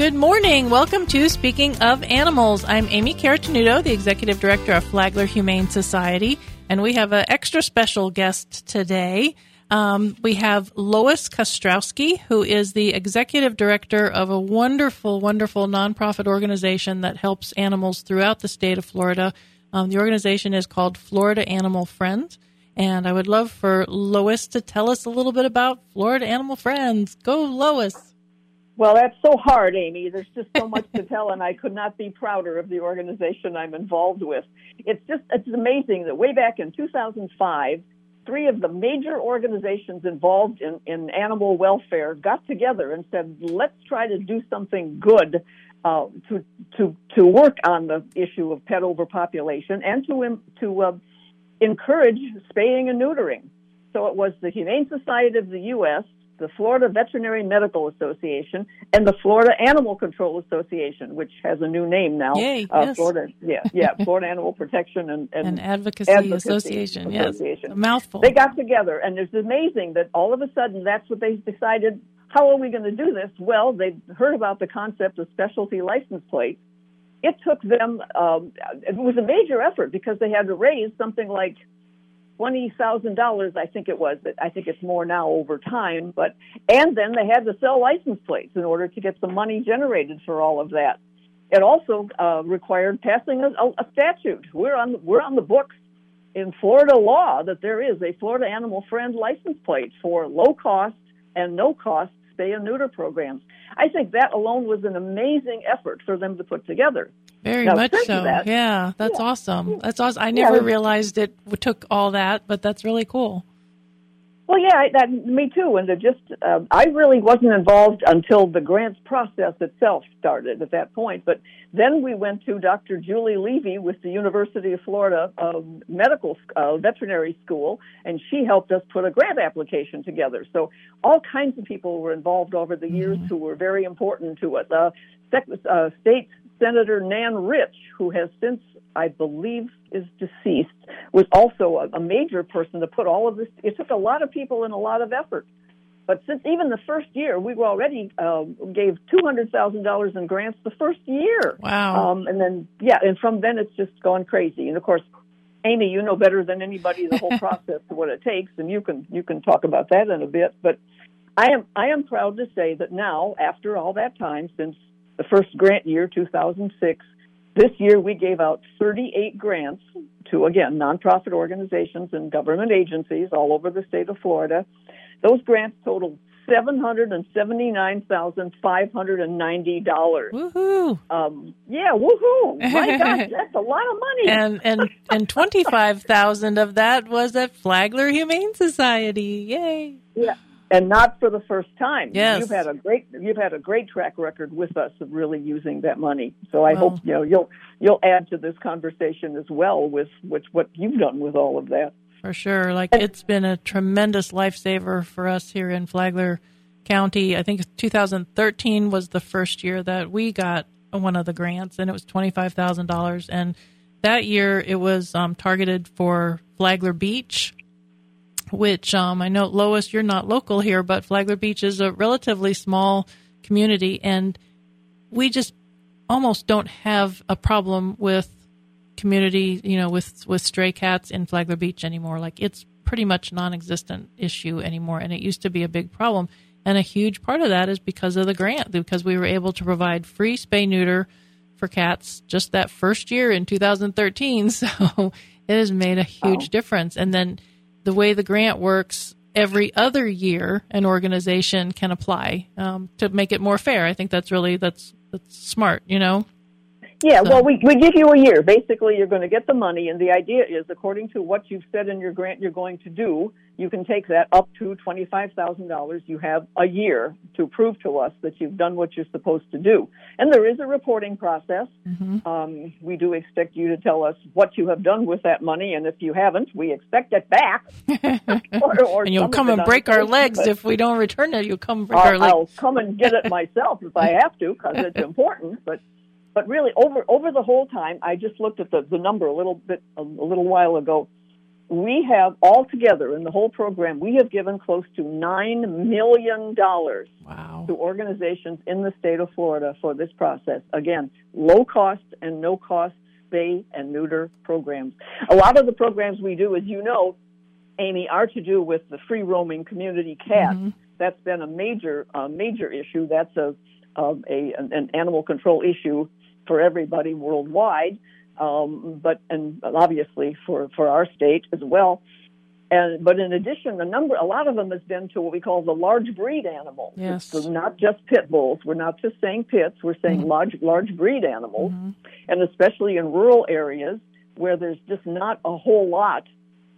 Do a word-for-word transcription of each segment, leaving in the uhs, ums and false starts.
Good morning. Welcome to Speaking of Animals. I'm Amy Carotenuto, the Executive Director of Flagler Humane Society, and we have an extra special guest today. Um, we have Lois Kostrowski, who is the Executive Director of a wonderful, wonderful nonprofit organization that helps animals throughout the state of Florida. Um, the organization is called Florida Animal Friends, and I would love for Lois to tell us a little bit about Florida Animal Friends. Go, Lois. Well, that's so hard, Amy. There's just so much to tell, and I could not be prouder of the organization I'm involved with. It's just it's amazing that way back in two thousand five, three of the major organizations involved in, in animal welfare got together and said, let's try to do something good uh, to to to work on the issue of pet overpopulation and to, to uh, encourage spaying and neutering. So it was the Humane Society of the U S, the Florida Veterinary Medical Association, and the Florida Animal Control Association, which has a new name now. Yay, uh, yes. Florida, yeah, yeah, Florida Animal Protection and, and, and Advocacy, Advocacy Association. Association. Yes, a mouthful. They got together, and it's amazing that all of a sudden that's what they decided, how are we going to do this? Well, they heard about the concept of specialty license plates. It took them, um, it was a major effort because they had to raise something like twenty thousand dollars, I think it was. I think it's more now over time. But and then they had to sell license plates in order to get some money generated for all of that. It also uh, required passing a, a statute. We're on we're on the books in Florida law that there is a Florida Animal Friend license plate for low cost and no cost spay and neuter programs. I think that alone was an amazing effort for them to put together. Very now, much so. That, yeah, that's yeah. awesome. That's awesome. I never yeah. realized it took all that, but that's really cool. Well, yeah, I, that, me too. And just, uh, I really wasn't involved until the grants process itself started at that point. But then we went to Doctor Julie Levy with the University of Florida uh, Medical uh, Veterinary School, and she helped us put a grant application together. So all kinds of people were involved over the years mm-hmm. who were very important to us. Uh, sec- uh, state Senator Nan Rich, who has since, I believe, is deceased, was also a, a major person to put all of this. It took a lot of people and a lot of effort. But since even the first year, we were already uh, gave two hundred thousand dollars in grants the first year. Wow. Um, and then, yeah, and from then it's just gone crazy. And, of course, Amy, you know better than anybody the whole process of what it takes, and you can you can talk about that in a bit. But I am I am proud to say that now, after all that time, since the first grant year, two thousand six, this year we gave out thirty-eight grants to, again, nonprofit organizations and government agencies all over the state of Florida. Those grants totaled seven hundred seventy-nine thousand five hundred ninety dollars. Woohoo! Um, yeah, woohoo! My gosh, that's a lot of money. And and and twenty-five thousand of that was at Flagler Humane Society. Yay! Yeah. And not for the first time. Yes. You've had a great you've had a great track record with us of really using that money. So I well, hope you know you'll you'll add to this conversation as well with, with what you've done with all of that. For sure. Like and, it's been a tremendous lifesaver for us here in Flagler County. I think two thousand thirteen was the first year that we got one of the grants, and it was twenty-five thousand dollars. And that year it was um, targeted for Flagler Beach, which um, I know, Lois, you're not local here, but Flagler Beach is a relatively small community, and we just almost don't have a problem with community, you know, with, with stray cats in Flagler Beach anymore. Like, it's pretty much non-existent issue anymore, and it used to be a big problem. And a huge part of that is because of the grant, because we were able to provide free spay-neuter for cats just that first year in two thousand thirteen. So it has made a huge wow. difference. And then the way the grant works, every other year an organization can apply um, to make it more fair. I think that's really, that's, that's smart, you know? Yeah, so. well, we, we give you a year. Basically, you're going to get the money, and the idea is, according to what you've said in your grant you're going to do, you can take that up to twenty-five thousand dollars. You have a year to prove to us that you've done what you're supposed to do. And there is a reporting process. Mm-hmm. Um, we do expect you to tell us what you have done with that money, and if you haven't, we expect it back. or, or and you'll come and break our legs but, if we don't return it. You'll come break uh, our legs. I'll come and get it myself if I have to, because it's important, but... But really, over over the whole time, I just looked at the, the number a little bit a, a little while ago. we have altogether in the whole program, we have given close to nine million dollars wow. to organizations in the state of Florida for this process. Again, low-cost and no-cost bay and neuter programs. A lot of the programs we do, as you know, Amy, are to do with the free-roaming community cats. Mm-hmm. That's been a major, uh, major issue. That's a, um, a an, an animal control issue for everybody worldwide, um, but and obviously for, for our state as well. And but in addition, a number, a lot of them has been to what we call the large breed animals. Yes, so not just pit bulls. We're not just saying pits. We're saying mm-hmm. large large breed animals, mm-hmm. and especially in rural areas where there's just not a whole lot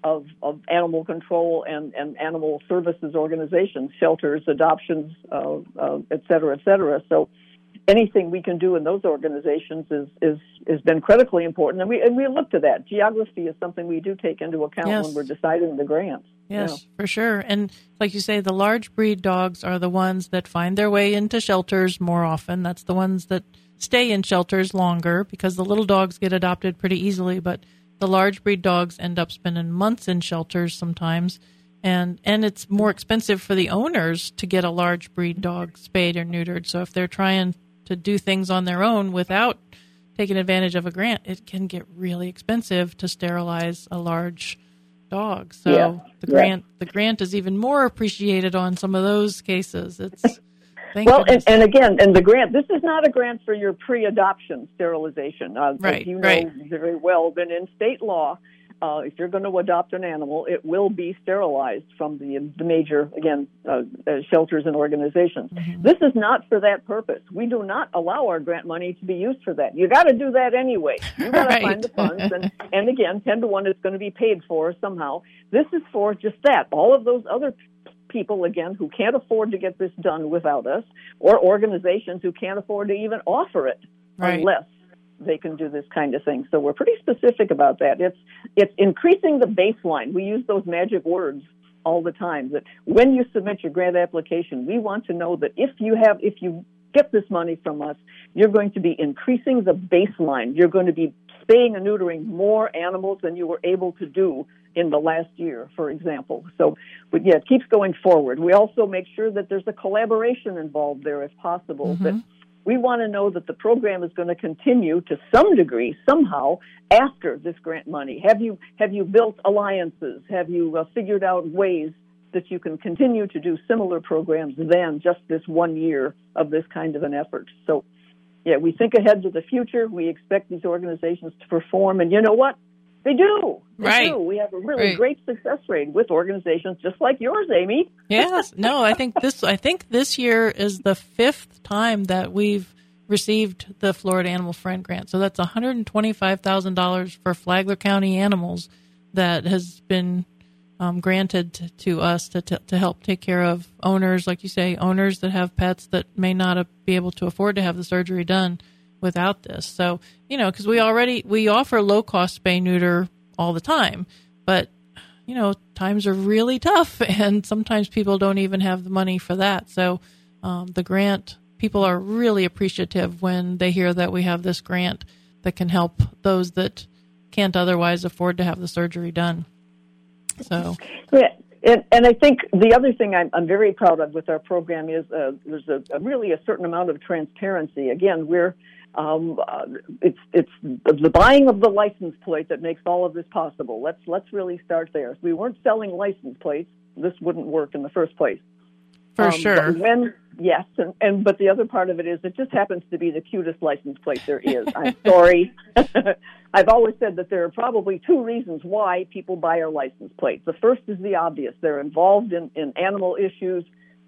of of animal control and, and animal services organizations, shelters, adoptions, uh, uh, et cetera, et cetera. So anything we can do in those organizations is is has been critically important, and we and we look to that. Geography is something we do take into account yes. when we're deciding the grants. Yes, yeah. for sure. And like you say, the large breed dogs are the ones that find their way into shelters more often. That's the ones that stay in shelters longer because the little dogs get adopted pretty easily, but the large breed dogs end up spending months in shelters sometimes, and and it's more expensive for the owners to get a large breed dog spayed or neutered. So if they're trying to do things on their own without taking advantage of a grant, it can get really expensive to sterilize a large dog. So yeah. the grant yeah. the grant is even more appreciated on some of those cases. It's Thank well, and, and again, and the grant, this is not a grant for your pre-adoption sterilization. Uh, right, as you know right. very well, then in state law, uh, if you're going to adopt an animal, it will be sterilized from the, the major, again, uh, uh, shelters and organizations. Mm-hmm. This is not for that purpose. We do not allow our grant money to be used for that. You got to do that anyway. You got to right. find the funds. And, and again, ten to one it's going to be paid for somehow. This is for just that. All of those other people, again, who can't afford to get this done without us, or organizations who can't afford to even offer it right. unless they can do this kind of thing. So we're pretty specific about that. It's it's increasing the baseline. We use those magic words all the time, that when you submit your grant application, we want to know that if you have, if you get this money from us, you're going to be increasing the baseline. You're going to be spaying and neutering more animals than you were able to do in the last year, for example. So, but yeah, it keeps going forward. We also make sure that there's a collaboration involved there if possible. Mm-hmm. But we want to know that the program is going to continue to some degree, somehow, after this grant money. Have you have you built alliances? Have you uh, figured out ways that you can continue to do similar programs than just this one year of this kind of an effort? So, yeah, we think ahead to the future. We expect these organizations to perform. And you know what? They do. They right. do. We have a really right. great success rate with organizations just like yours, Amy. Yes. No, I think this I think this year is the fifth time that we've received the Florida Animal Friend grant. So that's one hundred twenty-five thousand dollars for Flagler County animals that has been um, granted to, to us to, to to help take care of owners, like you say, owners that have pets that may not be able to afford to have the surgery done without this. So, you know, because we already, we offer low-cost spay-neuter all the time, but, you know, times are really tough, and sometimes people don't even have the money for that. So um, the grant, people are really appreciative when they hear that we have this grant that can help those that can't otherwise afford to have the surgery done. So, yeah. And, and I think the other thing I'm, I'm very proud of with our program is uh, there's a, a really a certain amount of transparency. Again, we're um, uh, it's it's the buying of the license plate that makes all of this possible. Let's let's really start there. If we weren't selling license plates, this wouldn't work in the first place. For um, sure. When yes, and, and but the other part of it is it just happens to be the cutest license plate there is. I'm sorry. I've always said that there are probably two reasons why people buy our license plates. The first is the obvious. They're involved in, in animal issues.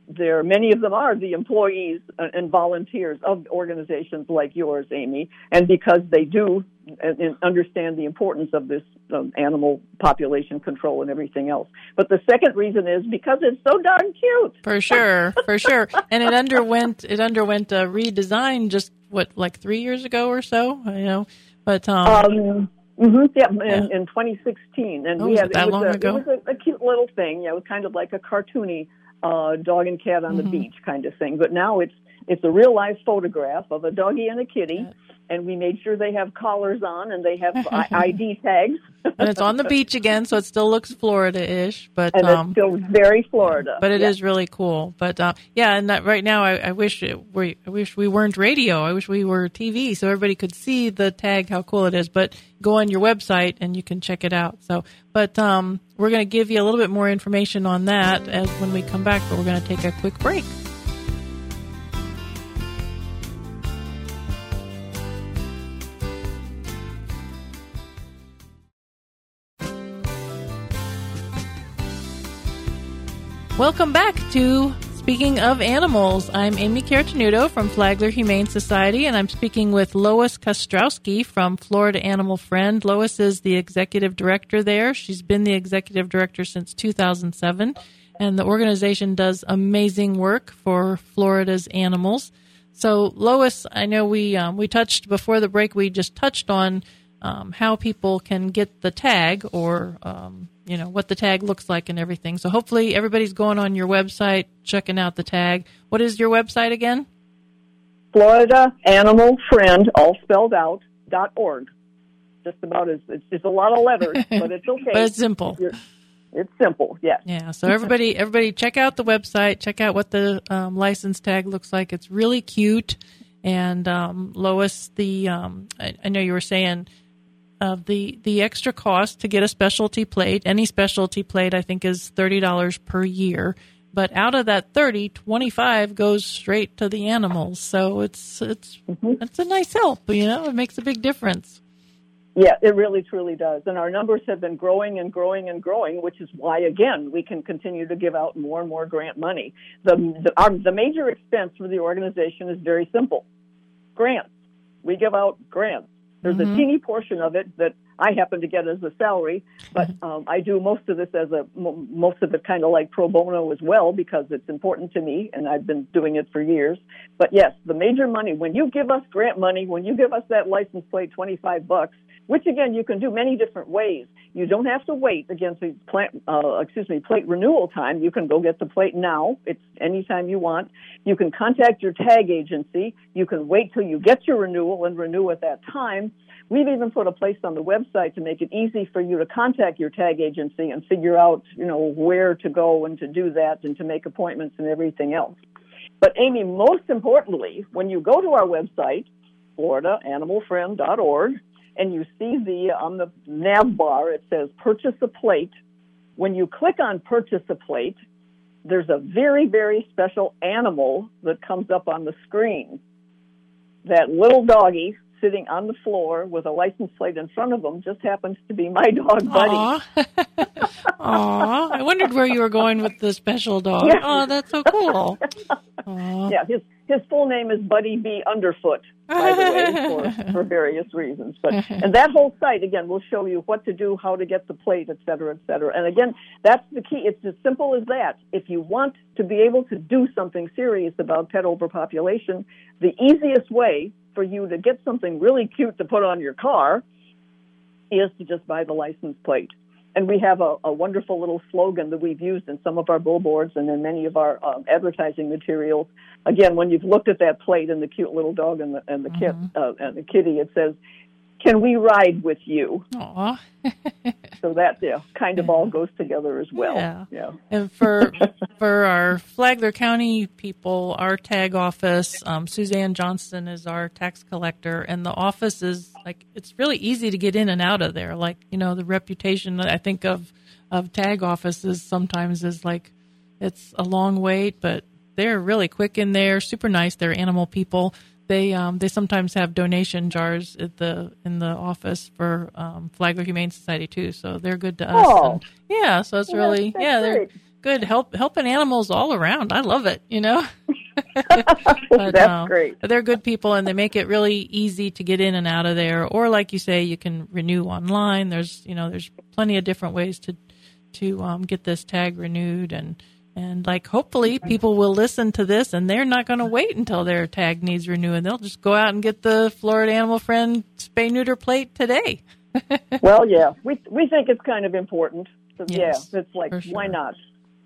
There, many of them are the employees and volunteers of organizations like yours, Amy, and because they do and understand the importance of this um, animal population control and everything else. But the second reason is because it's so darn cute. For sure, for sure. And it underwent it underwent a redesign just what like three years ago or so, you know. But um. um Mm-hmm. Yeah, in, in twenty sixteen, and oh, we had it was, that it was, long a, ago? It was a, a cute little thing. Yeah, it was kind of like a cartoony uh, dog and cat on mm-hmm. the beach kind of thing. But now it's it's a real life photograph of a doggie and a kitty, and we made sure they have collars on and they have I D tags. And it's on the beach again, so it still looks Florida-ish. But, and um, it's still very Florida. But it yeah. is really cool. But, uh, yeah, and that right now I, I, wish it were, I wish we weren't radio. I wish we were T V so everybody could see the tag, how cool it is. But go on your website and you can check it out. So, But um, we're going to give you a little bit more information on that as when we come back, but we're going to take a quick break. Welcome back to Speaking of Animals. I'm Amy Carotenuto from Flagler Humane Society, and I'm speaking with Lois Kostrowski from Florida Animal Friend. Lois is the executive director there. She's been the executive director since two thousand seven, and the organization does amazing work for Florida's animals. So, Lois, I know we um, we touched before the break, we just touched on um, how people can get the tag or um you know, what the tag looks like and everything. So hopefully everybody's going on your website, checking out the tag. What is your website again? Florida Animal Friend, all spelled out, dot org. Just about as, it's just a lot of letters, but it's okay. But it's simple. You're, it's simple, yes. Yeah, so everybody, everybody check out the website, check out what the um, license tag looks like. It's really cute. And um, Lois, the um, I, I know you were saying, Uh, the, the extra cost to get a specialty plate, any specialty plate, I think is thirty dollars per year. But out of that thirty, twenty-five goes straight to the animals. So it's it's mm-hmm. it's a nice help, you know. It makes a big difference. Yeah, it really, truly does. And our numbers have been growing and growing and growing, which is why, again, we can continue to give out more and more grant money. The the, our, the major expense for the organization is very simple. Grants. We give out grants. There's mm-hmm. a teeny portion of it that I happen to get as a salary, but um, I do most of this as a m- most of it kind of like pro bono as well because it's important to me and I've been doing it for years. But yes, the major money when you give us grant money, when you give us that license plate, twenty-five bucks, which again you can do many different ways. You don't have to wait against the plant, uh, excuse me, plate renewal time. You can go get the plate now. It's anytime you want. You can contact your tag agency. You can wait till you get your renewal and renew at that time. We've even put a place on the website to make it easy for you to contact your tag agency and figure out, you know, where to go and to do that and to make appointments and everything else. But Amy, most importantly, when you go to our website, Florida Animal Friend dot org, and you see the on the nav bar, it says Purchase a Plate. When you click on Purchase a Plate, there's a very, very special animal that comes up on the screen. That little doggy sitting on the floor with a license plate in front of him just happens to be my dog, Buddy. Aww. Aww. I wondered where you were going with the special dog. Yeah. Oh, that's so cool. Aww. Yeah, his his full name is Buddy B. Underfoot, by the way, for, for various reasons. But and that whole site, again, will show you what to do, how to get the plate, et cetera, et cetera. And again, that's the key. It's as simple as that. If you want to be able to do something serious about pet overpopulation, the easiest way for you to get something really cute to put on your car is to just buy the license plate. And we have a, a wonderful little slogan that we've used in some of our billboards and in many of our um, advertising materials. Again, when you've looked at that plate and the cute little dog and the, and the, mm-hmm. kit, uh, and the kitty, it says, "Can we ride with you?" Aww. So that yeah, kind of all goes together as well. Yeah. yeah. And for for our Flagler County people, our tag office, um, Suzanne Johnston is our tax collector, and the office is like it's really easy to get in and out of there. Like you know, the reputation that I think of of tag offices sometimes is like it's a long wait, but they're really quick in there, super nice. They're animal people. They um, they sometimes have donation jars at the in the office for um, Flagler Humane Society too, so they're good to us. Oh. And, yeah, so it's yeah, really yeah they're good help helping animals all around. I love it, you know. But, that's um, great. They're good people, and they make it really easy to get in and out of there. Or like you say, you can renew online. There's you know there's plenty of different ways to to um, get this tag renewed and. And, like, hopefully people will listen to this, and they're not going to wait until their tag needs renewing. They'll just go out and get the Florida Animal Friend spay-neuter plate today. Well, yeah. We we think it's kind of important. So, yes, yeah, it's like, for sure. Why not?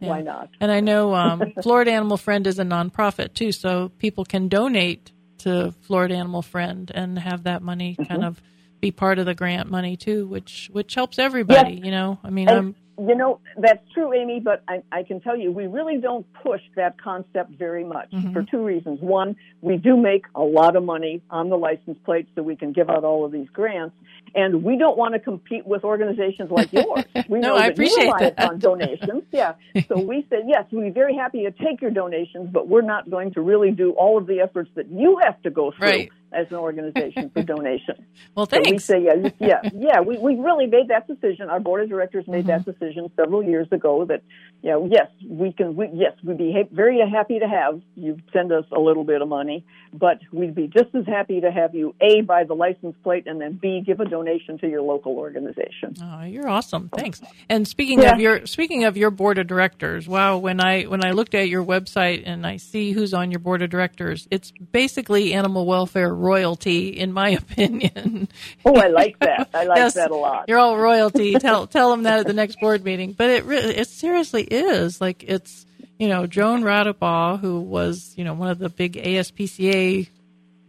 Yeah. Why not? And I know um, Florida Animal Friend is a nonprofit, too, so people can donate to Florida Animal Friend and have that money mm-hmm. kind of be part of the grant money too, which which helps everybody, yes. you know. I mean, and, I'm, you know, that's true, Amy, but I, I can tell you we really don't push that concept very much mm-hmm. for two reasons. One, we do make a lot of money on the license plates so we can give out all of these grants, and we don't want to compete with organizations like yours. We no, know I that appreciate you rely that. on donations. Yeah. So we said, yes, we'd be very happy to take your donations, but we're not going to really do all of the efforts that you have to go through. Right. As an organization for donation. Well, thanks. So we say, yeah, yeah, yeah. We, we really made that decision. Our board of directors made mm-hmm. that decision several years ago that, you know, yes, we can, we, yes, we'd be ha- very happy to have you send us a little bit of money, but we'd be just as happy to have you, A, buy the license plate, and then B, give a donation to your local organization. Oh, you're awesome. Thanks. And speaking yeah. of your, speaking of your board of directors, wow, when I, when I looked at your website and I see who's on your board of directors, it's basically animal welfare royalty, in my opinion. Oh, I like that. I like yes, that a lot. You're all royalty. Tell tell them that at the next board meeting. But it really, it seriously is. Like, it's, you know, Joan Radabaugh, who was, you know, one of the big A S P C A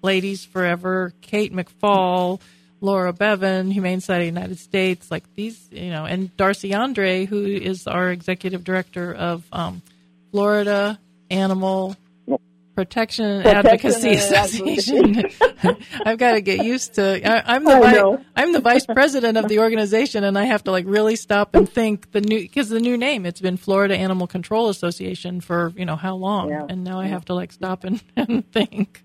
ladies forever, Kate McFall, Laura Bevan, Humane Society of the United States, like these, you know, and Darcy Andre, who is our executive director of um, Florida Animal Protection and Advocacy Association. I've got to get used to. I, I'm the oh, vi- no. I'm the vice president of the organization, and I have to like really stop and think the new because the new name. It's been Florida Animal Control Association for you know how long, yeah. and now I have to like stop and, and think.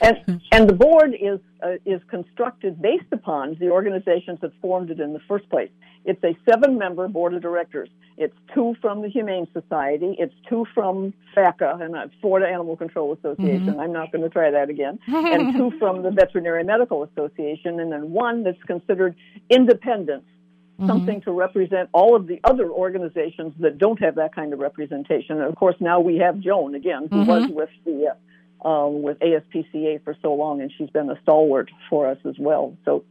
And and the board is uh, is constructed based upon the organizations that formed it in the first place. It's a seven-member board of directors. It's two from the Humane Society. It's two from FACA, and Florida Animal Control Association. Mm-hmm. I'm not going to try that again. And two from the Veterinary Medical Association, and then one that's considered independent, mm-hmm. something to represent all of the other organizations that don't have that kind of representation. And, of course, now we have Joan, again, who mm-hmm. was with the uh, uh, with A S P C A for so long, and she's been a stalwart for us as well. So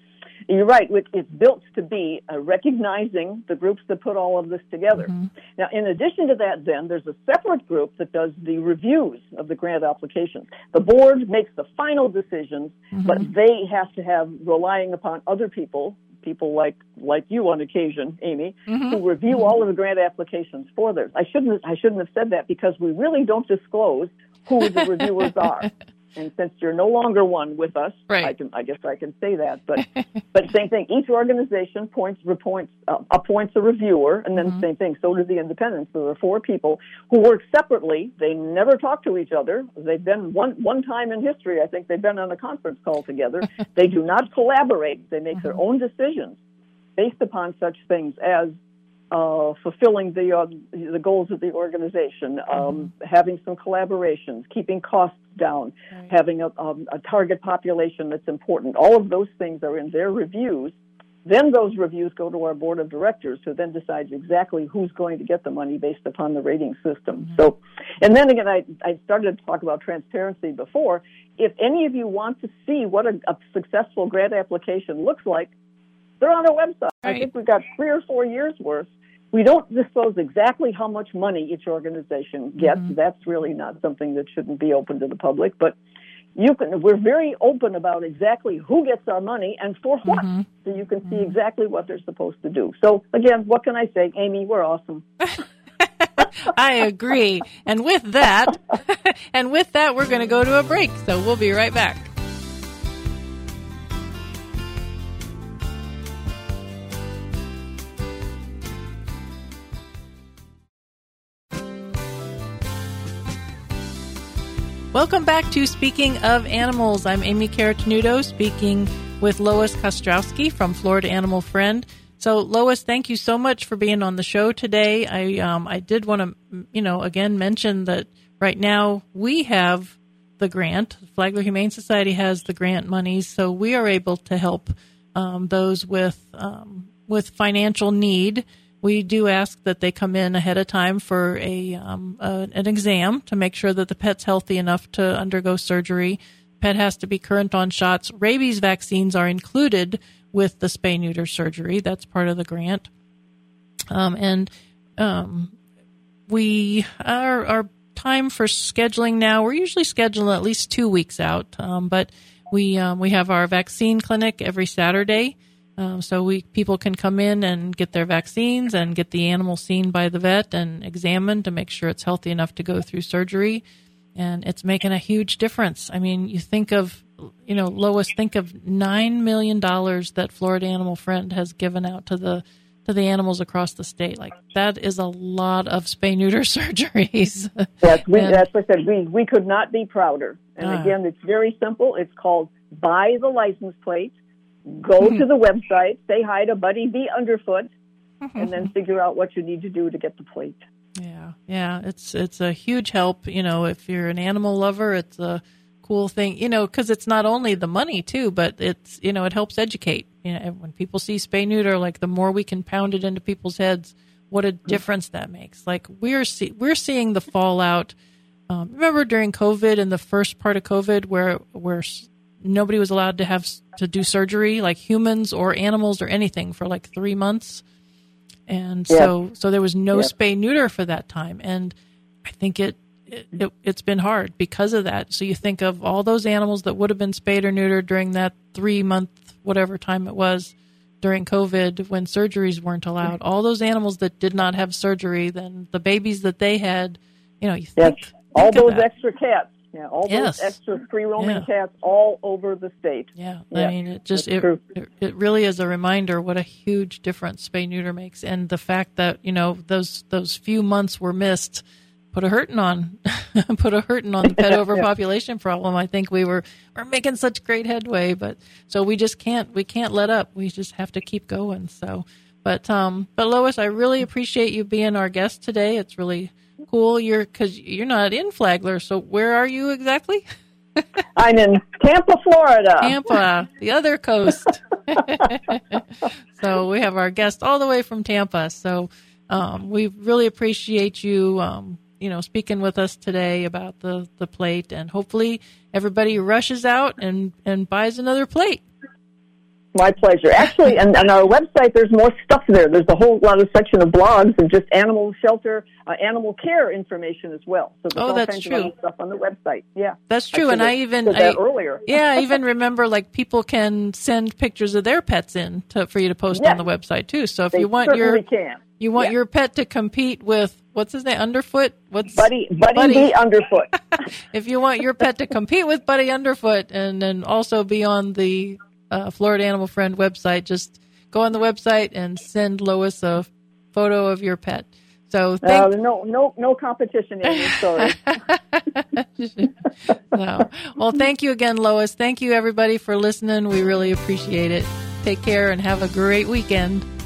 you're right. It's built to be uh, recognizing the groups that put all of this together. Mm-hmm. Now, in addition to that, then, there's a separate group that does the reviews of the grant applications. The board makes the final decisions, mm-hmm. but they have to have, relying upon other people, people like, like you on occasion, Amy, mm-hmm. who review mm-hmm. all of the grant applications for theirs. I shouldn't, I shouldn't have said that because we really don't disclose who the reviewers are. And since you're no longer one with us, right. I can, I guess I can say that. But, but same thing. Each organization points, appoints, uh, appoints a reviewer, and then mm-hmm. same thing. So do the independents. There are four people who work separately. They never talk to each other. They've been one one time in history. I think they've been on a conference call together. They do not collaborate. They make mm-hmm. their own decisions based upon such things as Uh, fulfilling the uh, the goals of the organization, um, mm-hmm. having some collaborations, keeping costs down, right. having a, um, a target population that's important. All of those things are in their reviews. Then those reviews go to our board of directors, who then decides exactly who's going to get the money based upon the rating system. Mm-hmm. So, and then again, I, I started to talk about transparency before. If any of you want to see what a, a successful grant application looks like, they're on our website. Right. I think we've got three or four years worth. We don't disclose exactly how much money each organization gets. Mm-hmm. That's really not something that shouldn't be open to the public. But you can. We're very open about exactly who gets our money and for what, mm-hmm. so you can mm-hmm. see exactly what they're supposed to do. So, again, what can I say? Amy, we're awesome. I agree. And with that, and with that, we're going to go to a break. So we'll be right back. Welcome back to Speaking of Animals. I'm Amy Carotenuto, speaking with Lois Kostrowski from Florida Animal Friend. So, Lois, thank you so much for being on the show today. I um, I did want to, you know, again mention that right now we have the grant. Flagler Humane Society has the grant monies, so we are able to help um, those with um, with financial need. We do ask that they come in ahead of time for a, um, a an exam to make sure that the pet's healthy enough to undergo surgery. Pet has to be current on shots. Rabies vaccines are included with the spay-neuter surgery. That's part of the grant. Um, and um, we are, are time for scheduling now. We're usually scheduled at least two weeks out, um, but we um, we have our vaccine clinic every Saturday. Um, so we people can come in and get their vaccines and get the animal seen by the vet and examined to make sure it's healthy enough to go through surgery. And it's making a huge difference. I mean, you think of, you know, Lois, think of nine million dollars that Florida Animal Friend has given out to the to the animals across the state. Like, that is a lot of spay-neuter surgeries. Yes, we, and, that's what I said. We, we could not be prouder. And uh, again, it's very simple. It's called buy the license plate. Go to the website, say hi to Buddy B. Underfoot, and then figure out what you need to do to get the plate. Yeah, yeah, it's it's a huge help. You know, if you're an animal lover, it's a cool thing. You know, because it's not only the money too, but it's you know it helps educate. You know, when people see spay neuter, like the more we can pound it into people's heads, what a difference that makes. Like we're see- we're seeing the fallout. Um, remember during COVID and the first part of COVID, where where nobody was allowed to have to do surgery, like humans or animals or anything, for like three months. And yep. so, so there was no yep. spay neuter for that time. And I think it, it, it, it's been hard because of that. So you think of all those animals that would have been spayed or neutered during that three month, whatever time it was during COVID when surgeries weren't allowed, all those animals that did not have surgery, then the babies that they had, you know, you think, yes. think all those that. extra cats. Yeah, all yes. those extra free-roaming yeah. cats all over the state. Yeah, yeah. I mean, it just it, it it really is a reminder what a huge difference spay-neuter makes, and the fact that you know those those few months were missed put a hurting on put a hurting on the pet overpopulation yeah. problem. I think we were we're making such great headway, but so we just can't we can't let up. We just have to keep going. So, but um, but Lois, I really appreciate you being our guest today. It's really cool, you're because you're not in Flagler, so where are you exactly? I'm in Tampa, Florida. Tampa, the other coast. So we have our guest all the way from Tampa. So um, we really appreciate you, um, you know, speaking with us today about the, the plate, and hopefully everybody rushes out and, and buys another plate. My pleasure. Actually, and on our website, there's more stuff there. There's a whole lot of section of blogs and just animal shelter, uh, animal care information as well. So there's oh, all that's kinds true. Of stuff on the website. Yeah, that's true. I and I even said that I, earlier. Yeah, I even remember like people can send pictures of their pets in to, for you to post yes. on the website too. So if they you want your can. you want yeah. your pet to compete with what's his name Underfoot, what's Buddy Buddy, Buddy. B. Underfoot. If you want your pet to compete with Buddy Underfoot and then also be on the Uh, Florida Animal Friend website, just go on the website and send Lois a photo of your pet. So thank- uh, no, no, no competition in this story. No. Well, thank you again, Lois. Thank you everybody for listening. We really appreciate it. Take care and have a great weekend.